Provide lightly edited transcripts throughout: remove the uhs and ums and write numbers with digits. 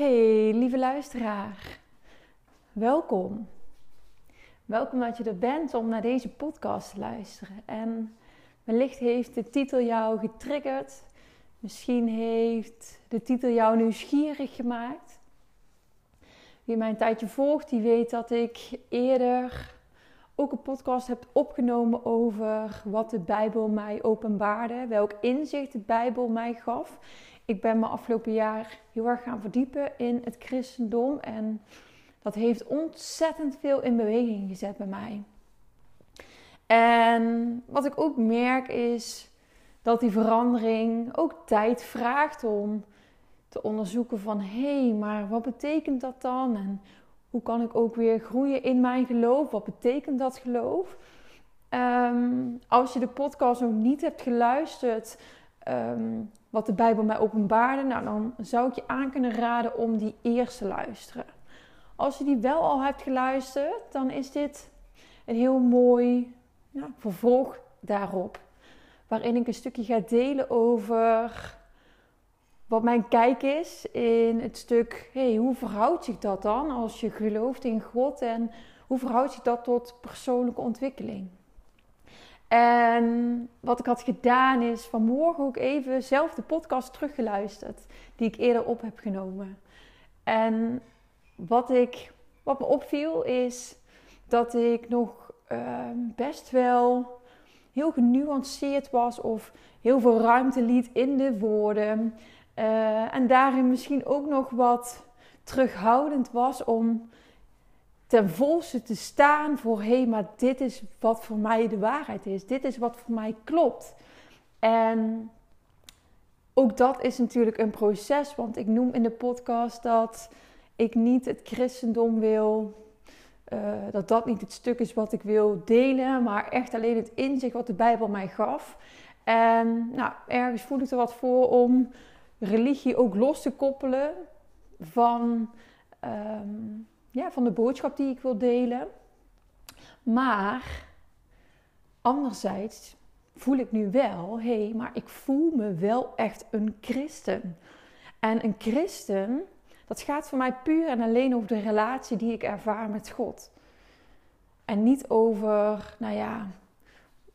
Hey, lieve luisteraar. Welkom. Welkom dat je er bent om naar deze podcast te luisteren. En wellicht heeft de titel jou getriggerd. Misschien heeft de titel jou nieuwsgierig gemaakt. Wie mij een tijdje volgt, die weet dat ik eerder ook een podcast heb opgenomen over wat de Bijbel mij openbaarde. Welk inzicht de Bijbel mij gaf. Ik ben me afgelopen jaar heel erg gaan verdiepen in het christendom. En dat heeft ontzettend veel in beweging gezet bij mij. En wat ik ook merk is dat die verandering ook tijd vraagt om te onderzoeken van... Hé, maar wat betekent dat dan? En hoe kan ik ook weer groeien in mijn geloof? Wat betekent dat geloof? Als je de podcast nog niet hebt geluisterd... Wat de Bijbel mij openbaarde, nou dan zou ik je aan kunnen raden om die eerst te luisteren. Als je die wel al hebt geluisterd, dan is dit een heel mooi vervolg daarop. Waarin ik een stukje ga delen over wat mijn kijk is in het stuk... hoe verhoudt zich dat dan als je gelooft in God en hoe verhoudt zich dat tot persoonlijke ontwikkeling? En wat ik had gedaan is vanmorgen ook even zelf de podcast teruggeluisterd. Die ik eerder op heb genomen. En wat me opviel is dat ik nog best wel heel genuanceerd was. Of heel veel ruimte liet in de woorden. En daarin misschien ook nog wat terughoudend was om... ten volste te staan voor, maar dit is wat voor mij de waarheid is. Dit is wat voor mij klopt. En ook dat is natuurlijk een proces. Want ik noem in de podcast dat ik niet het christendom wil... Dat niet het stuk is wat ik wil delen. Maar echt alleen het inzicht wat de Bijbel mij gaf. En ergens voel ik er wat voor om religie ook los te koppelen van... van de boodschap die ik wil delen. Maar anderzijds voel ik nu wel... maar ik voel me wel echt een christen. En een christen, dat gaat voor mij puur en alleen over de relatie die ik ervaar met God. En niet over,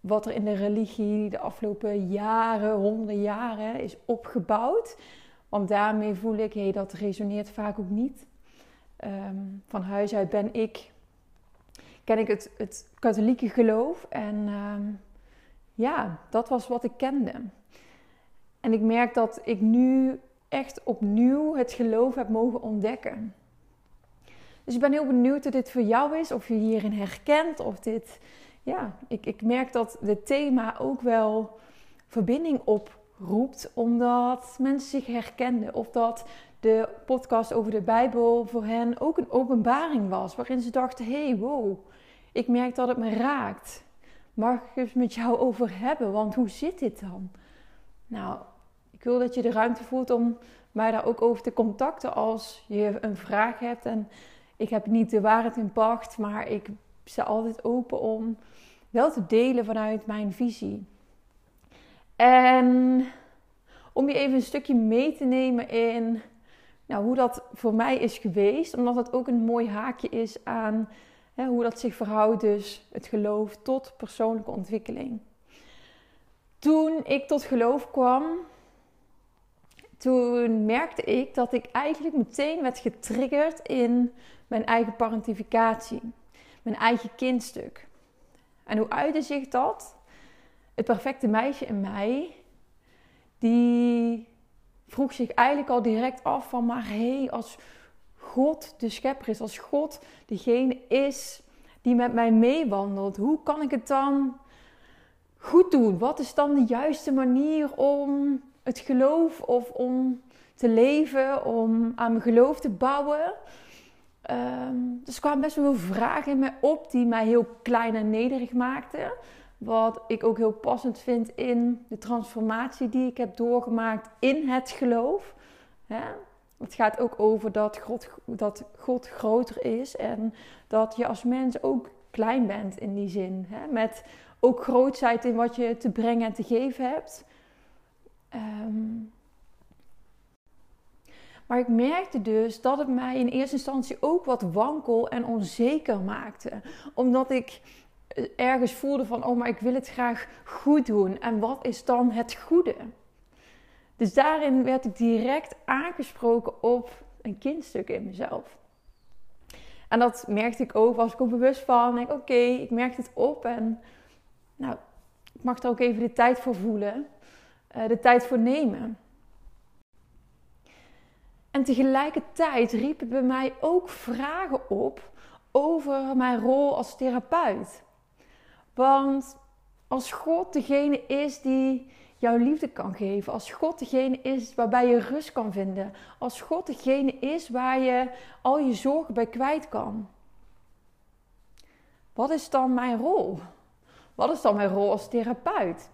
wat er in de religie de afgelopen jaren, honderden jaren is opgebouwd. Want daarmee voel ik, dat resoneert vaak ook niet... Van huis uit ken ik het katholieke geloof. En dat was wat ik kende. En ik merk dat ik nu echt opnieuw het geloof heb mogen ontdekken. Dus ik ben heel benieuwd of dit voor jou is. Of je hierin herkent. Of dit... Ik merk dat dit thema ook wel verbinding oproept. Omdat mensen zich herkenden. Of dat... de podcast over de Bijbel voor hen ook een openbaring was. Waarin ze dachten, ik merk dat het me raakt. Mag ik het met jou over hebben? Want hoe zit dit dan? Nou, ik wil dat je de ruimte voelt om mij daar ook over te contacten als je een vraag hebt. En ik heb niet de waarheid in pacht, maar ik sta altijd open om wel te delen vanuit mijn visie. En om je even een stukje mee te nemen in... hoe dat voor mij is geweest, omdat het ook een mooi haakje is aan hoe dat zich verhoudt, dus het geloof tot persoonlijke ontwikkeling. Toen ik tot geloof kwam, toen merkte ik dat ik eigenlijk meteen werd getriggerd in mijn eigen parentificatie, mijn eigen kindstuk. En hoe uitte zich dat? Het perfecte meisje in mij, die... vroeg zich eigenlijk al direct af van... maar als God de schepper is... als God degene is die met mij meewandelt... hoe kan ik het dan goed doen? Wat is dan de juiste manier om het geloof... of om te leven, om aan mijn geloof te bouwen? Dus er kwamen best wel veel vragen in mij op... die mij heel klein en nederig maakten... Wat ik ook heel passend vind in de transformatie die ik heb doorgemaakt in het geloof. Het gaat ook over dat God groter is. En dat je als mens ook klein bent in die zin. Met ook grootheid in wat je te brengen en te geven hebt. Maar ik merkte dus dat het mij in eerste instantie ook wat wankel en onzeker maakte. Omdat ik ergens voelde van, oh, maar ik wil het graag goed doen. En wat is dan het goede? Dus daarin werd ik direct aangesproken op een kindstuk in mezelf. En dat merkte ik ook, was ik ook bewust van. Ik oké, ik merkte het op en nou, ik mag er ook even de tijd voor voelen. De tijd voor nemen. En tegelijkertijd riep het bij mij ook vragen op over mijn rol als therapeut. Want als God degene is die jouw liefde kan geven, als God degene is waarbij je rust kan vinden, als God degene is waar je al je zorgen bij kwijt kan, wat is dan mijn rol? Wat is dan mijn rol als therapeut?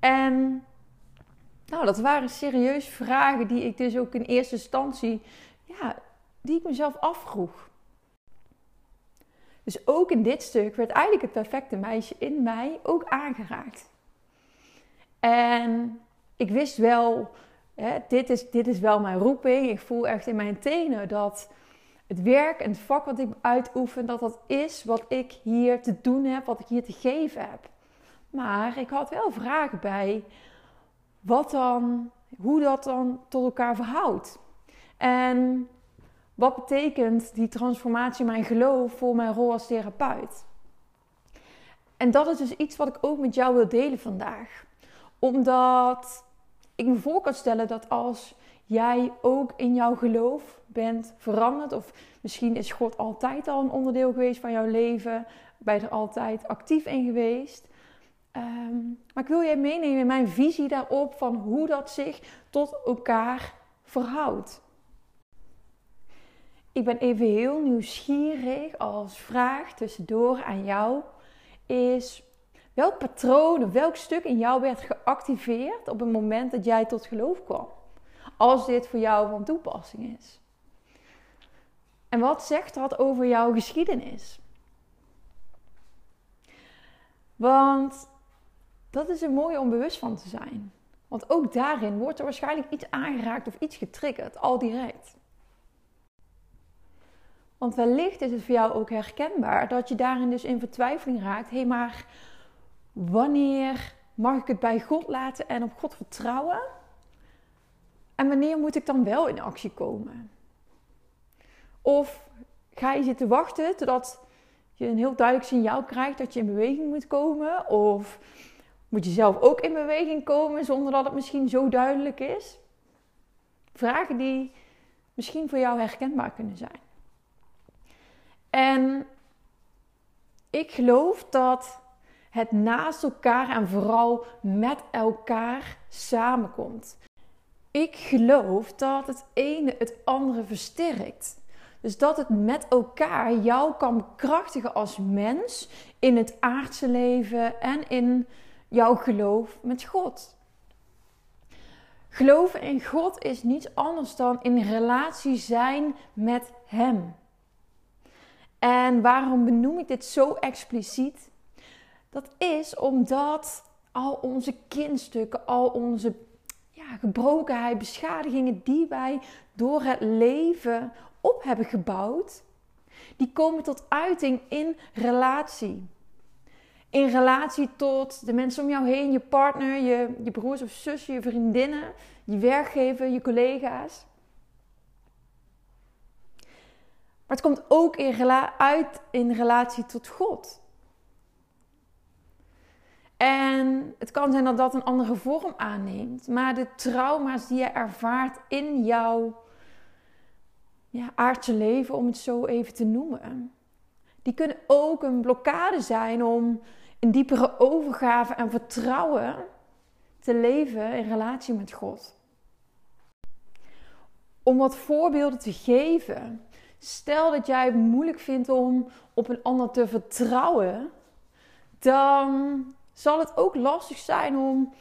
En nou, dat waren serieus vragen die ik dus ook in eerste instantie, die ik mezelf afvroeg. Dus ook in dit stuk werd eigenlijk het perfecte meisje in mij ook aangeraakt. En ik wist wel, dit is wel mijn roeping. Ik voel echt in mijn tenen dat het werk en het vak wat ik uitoefen, dat dat is wat ik hier te doen heb, wat ik hier te geven heb. Maar ik had wel vragen bij wat dan, hoe dat dan tot elkaar verhoudt. En wat betekent die transformatie in mijn geloof voor mijn rol als therapeut? En dat is dus iets wat ik ook met jou wil delen vandaag. Omdat ik me voor kan stellen dat als jij ook in jouw geloof bent veranderd, of misschien is God altijd al een onderdeel geweest van jouw leven, ben je er altijd actief in geweest. Maar ik wil jij meenemen in mijn visie daarop van hoe dat zich tot elkaar verhoudt. Ik ben even heel nieuwsgierig als vraag tussendoor aan jou is: welk patroon, welk stuk in jou werd geactiveerd op het moment dat jij tot geloof kwam? Als dit voor jou van toepassing is. En wat zegt dat over jouw geschiedenis? Want dat is een mooie om bewust van te zijn. Want ook daarin wordt er waarschijnlijk iets aangeraakt of iets getriggerd, al direct. Want wellicht is het voor jou ook herkenbaar dat je daarin dus in vertwijfeling raakt. Hé, maar wanneer mag ik het bij God laten en op God vertrouwen? En wanneer moet ik dan wel in actie komen? Of ga je zitten wachten totdat je een heel duidelijk signaal krijgt dat je in beweging moet komen? Of moet je zelf ook in beweging komen zonder dat het misschien zo duidelijk is? Vragen die misschien voor jou herkenbaar kunnen zijn. En ik geloof dat het naast elkaar en vooral met elkaar samenkomt. Ik geloof dat het ene het andere versterkt. Dus dat het met elkaar jou kan bekrachtigen als mens in het aardse leven en in jouw geloof met God. Geloven in God is niets anders dan in relatie zijn met Hem. En waarom benoem ik dit zo expliciet? Dat is omdat al onze kindstukken, al onze gebrokenheid, beschadigingen die wij door het leven op hebben gebouwd, die komen tot uiting in relatie. In relatie tot de mensen om jou heen, je partner, je broers of zussen, je vriendinnen, je werkgever, je collega's. Maar het komt ook uit in relatie tot God. En het kan zijn dat dat een andere vorm aanneemt. Maar de trauma's die je ervaart in jouw aardse leven, om het zo even te noemen, die kunnen ook een blokkade zijn om een diepere overgave en vertrouwen te leven in relatie met God. Om wat voorbeelden te geven. Stel dat jij het moeilijk vindt om op een ander te vertrouwen, dan zal het ook lastig zijn om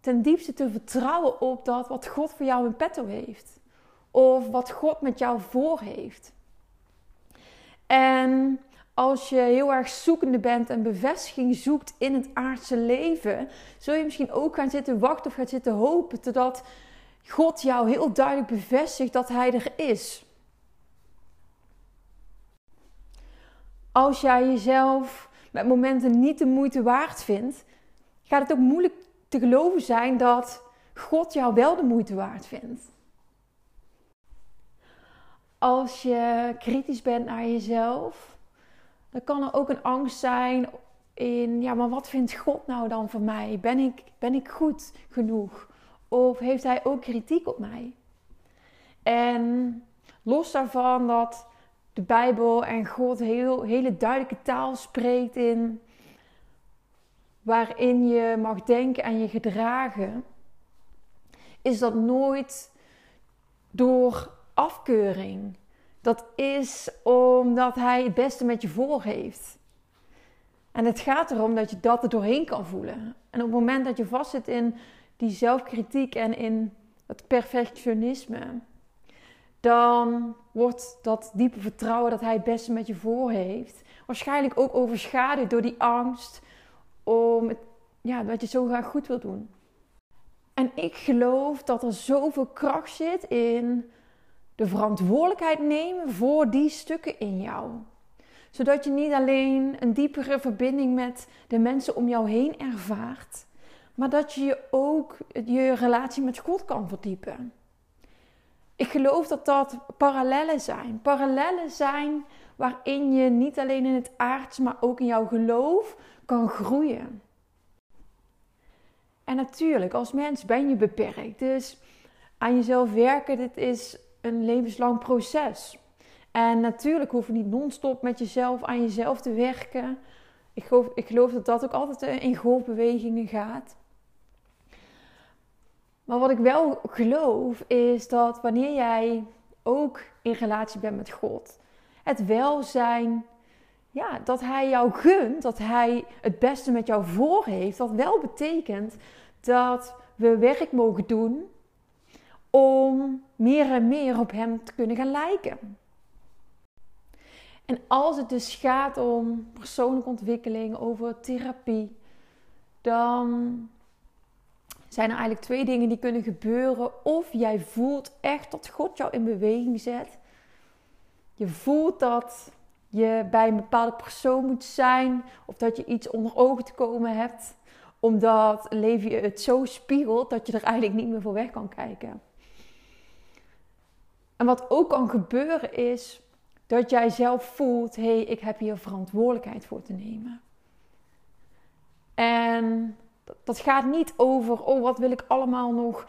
ten diepste te vertrouwen op dat wat God voor jou in petto heeft. Of wat God met jou voor heeft. En als je heel erg zoekende bent en bevestiging zoekt in het aardse leven, zul je misschien ook gaan zitten wachten of gaan zitten hopen totdat God jou heel duidelijk bevestigt dat Hij er is. Als jij jezelf met momenten niet de moeite waard vindt, gaat het ook moeilijk te geloven zijn dat God jou wel de moeite waard vindt. Als je kritisch bent naar jezelf, dan kan er ook een angst zijn in, ja, maar wat vindt God nou dan van mij? Ben ik goed genoeg? Of heeft Hij ook kritiek op mij? En los daarvan dat de Bijbel en God hele duidelijke taal spreekt in, waarin je mag denken en je gedragen, is dat nooit door afkeuring. Dat is omdat Hij het beste met je voor heeft. En het gaat erom dat je dat er doorheen kan voelen. En op het moment dat je vastzit in die zelfkritiek en in het perfectionisme, dan wordt dat diepe vertrouwen dat Hij het beste met je voor heeft waarschijnlijk ook overschaduwd door die angst om het, ja, dat je zo graag goed wilt doen. En ik geloof dat er zoveel kracht zit in de verantwoordelijkheid nemen voor die stukken in jou. Zodat je niet alleen een diepere verbinding met de mensen om jou heen ervaart, maar dat je ook je relatie met God kan verdiepen. Ik geloof dat dat parallellen zijn. Parallellen zijn waarin je niet alleen in het aardse, maar ook in jouw geloof kan groeien. En natuurlijk, als mens ben je beperkt. Dus aan jezelf werken, dit is een levenslang proces. En natuurlijk hoef je niet non-stop met jezelf aan jezelf te werken. Ik geloof dat dat ook altijd in golfbewegingen gaat. Maar wat ik wel geloof is dat wanneer jij ook in relatie bent met God, het welzijn, ja, dat Hij jou gunt, dat Hij het beste met jou voor heeft, dat wel betekent dat we werk mogen doen om meer en meer op Hem te kunnen gaan lijken. En als het dus gaat om persoonlijke ontwikkeling, over therapie, dan zijn er eigenlijk twee dingen die kunnen gebeuren. Of jij voelt echt dat God jou in beweging zet. Je voelt dat je bij een bepaalde persoon moet zijn, of dat je iets onder ogen te komen hebt, omdat leven je het zo spiegelt dat je er eigenlijk niet meer voor weg kan kijken. En wat ook kan gebeuren is dat jij zelf voelt, hey, ik heb hier verantwoordelijkheid voor te nemen. En dat gaat niet over, oh, wat wil ik allemaal nog,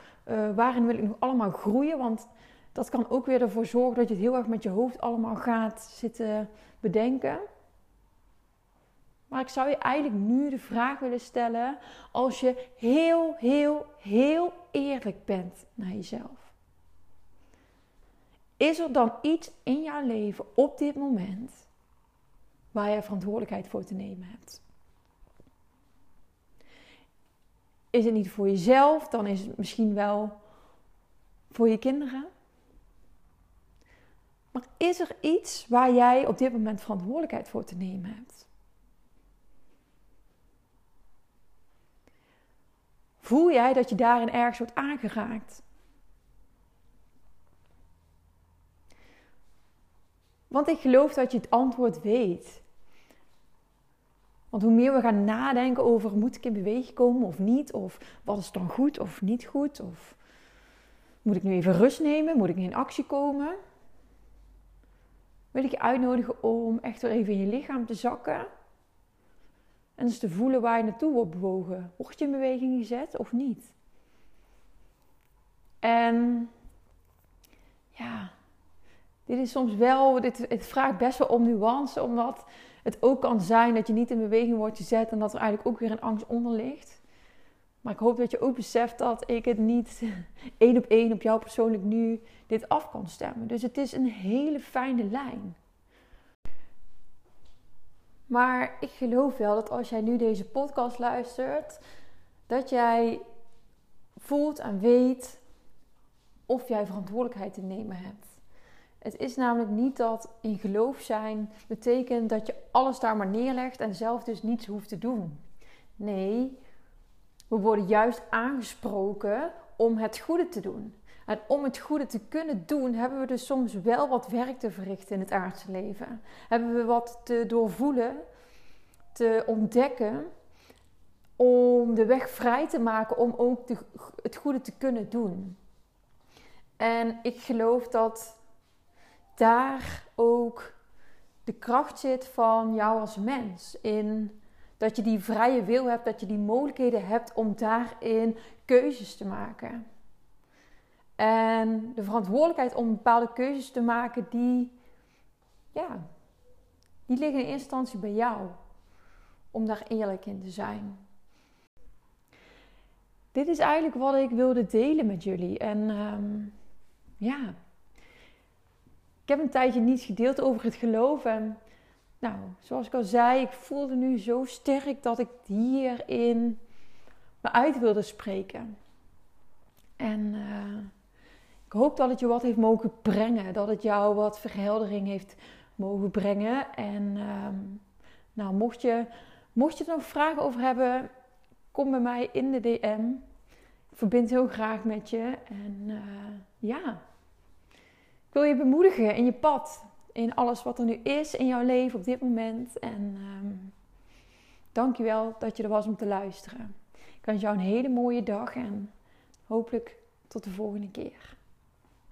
waarin wil ik nog allemaal groeien? Want dat kan ook weer ervoor zorgen dat je het heel erg met je hoofd allemaal gaat zitten bedenken. Maar ik zou je eigenlijk nu de vraag willen stellen, als je heel, heel, heel eerlijk bent naar jezelf. Is er dan iets in jouw leven op dit moment waar je verantwoordelijkheid voor te nemen hebt? Is het niet voor jezelf, dan is het misschien wel voor je kinderen. Maar is er iets waar jij op dit moment verantwoordelijkheid voor te nemen hebt? Voel jij dat je daarin ergens wordt aangeraakt? Want ik geloof dat je het antwoord weet. Want hoe meer we gaan nadenken over, moet ik in beweging komen of niet? Of wat is dan goed of niet goed? Of moet ik nu even rust nemen? Moet ik in actie komen? Wil ik je uitnodigen om echt weer even in je lichaam te zakken. En dus te voelen waar je naartoe wordt bewogen. Word je in beweging gezet of niet? En ja, dit is soms wel, het vraagt best wel om nuance, omdat het ook kan zijn dat je niet in beweging wordt gezet en dat er eigenlijk ook weer een angst onder ligt. Maar ik hoop dat je ook beseft dat ik het niet één op jou persoonlijk nu dit af kan stemmen. Dus het is een hele fijne lijn. Maar ik geloof wel dat als jij nu deze podcast luistert, dat jij voelt en weet of jij verantwoordelijkheid te nemen hebt. Het is namelijk niet dat in geloof zijn betekent dat je alles daar maar neerlegt en zelf dus niets hoeft te doen. Nee, we worden juist aangesproken om het goede te doen. En om het goede te kunnen doen, hebben we dus soms wel wat werk te verrichten in het aardse leven. Hebben we wat te doorvoelen, te ontdekken, om de weg vrij te maken om ook het goede te kunnen doen. En ik geloof dat daar ook de kracht zit van jou als mens. In dat je die vrije wil hebt, dat je die mogelijkheden hebt om daarin keuzes te maken. En de verantwoordelijkheid om bepaalde keuzes te maken, die liggen in eerste instantie bij jou. Om daar eerlijk in te zijn. Dit is eigenlijk wat ik wilde delen met jullie. En ik heb een tijdje niets gedeeld over het geloof. En nou, zoals ik al zei, ik voelde nu zo sterk dat ik hierin me uit wilde spreken. En ik hoop dat het je wat heeft mogen brengen. Dat het jou wat verheldering heeft mogen brengen. En mocht je er nog vragen over hebben, kom bij mij in de DM. Ik verbind heel graag met je. En ik wil je bemoedigen in je pad. In alles wat er nu is in jouw leven op dit moment. En dankjewel dat je er was om te luisteren. Ik wens jou een hele mooie dag en hopelijk tot de volgende keer.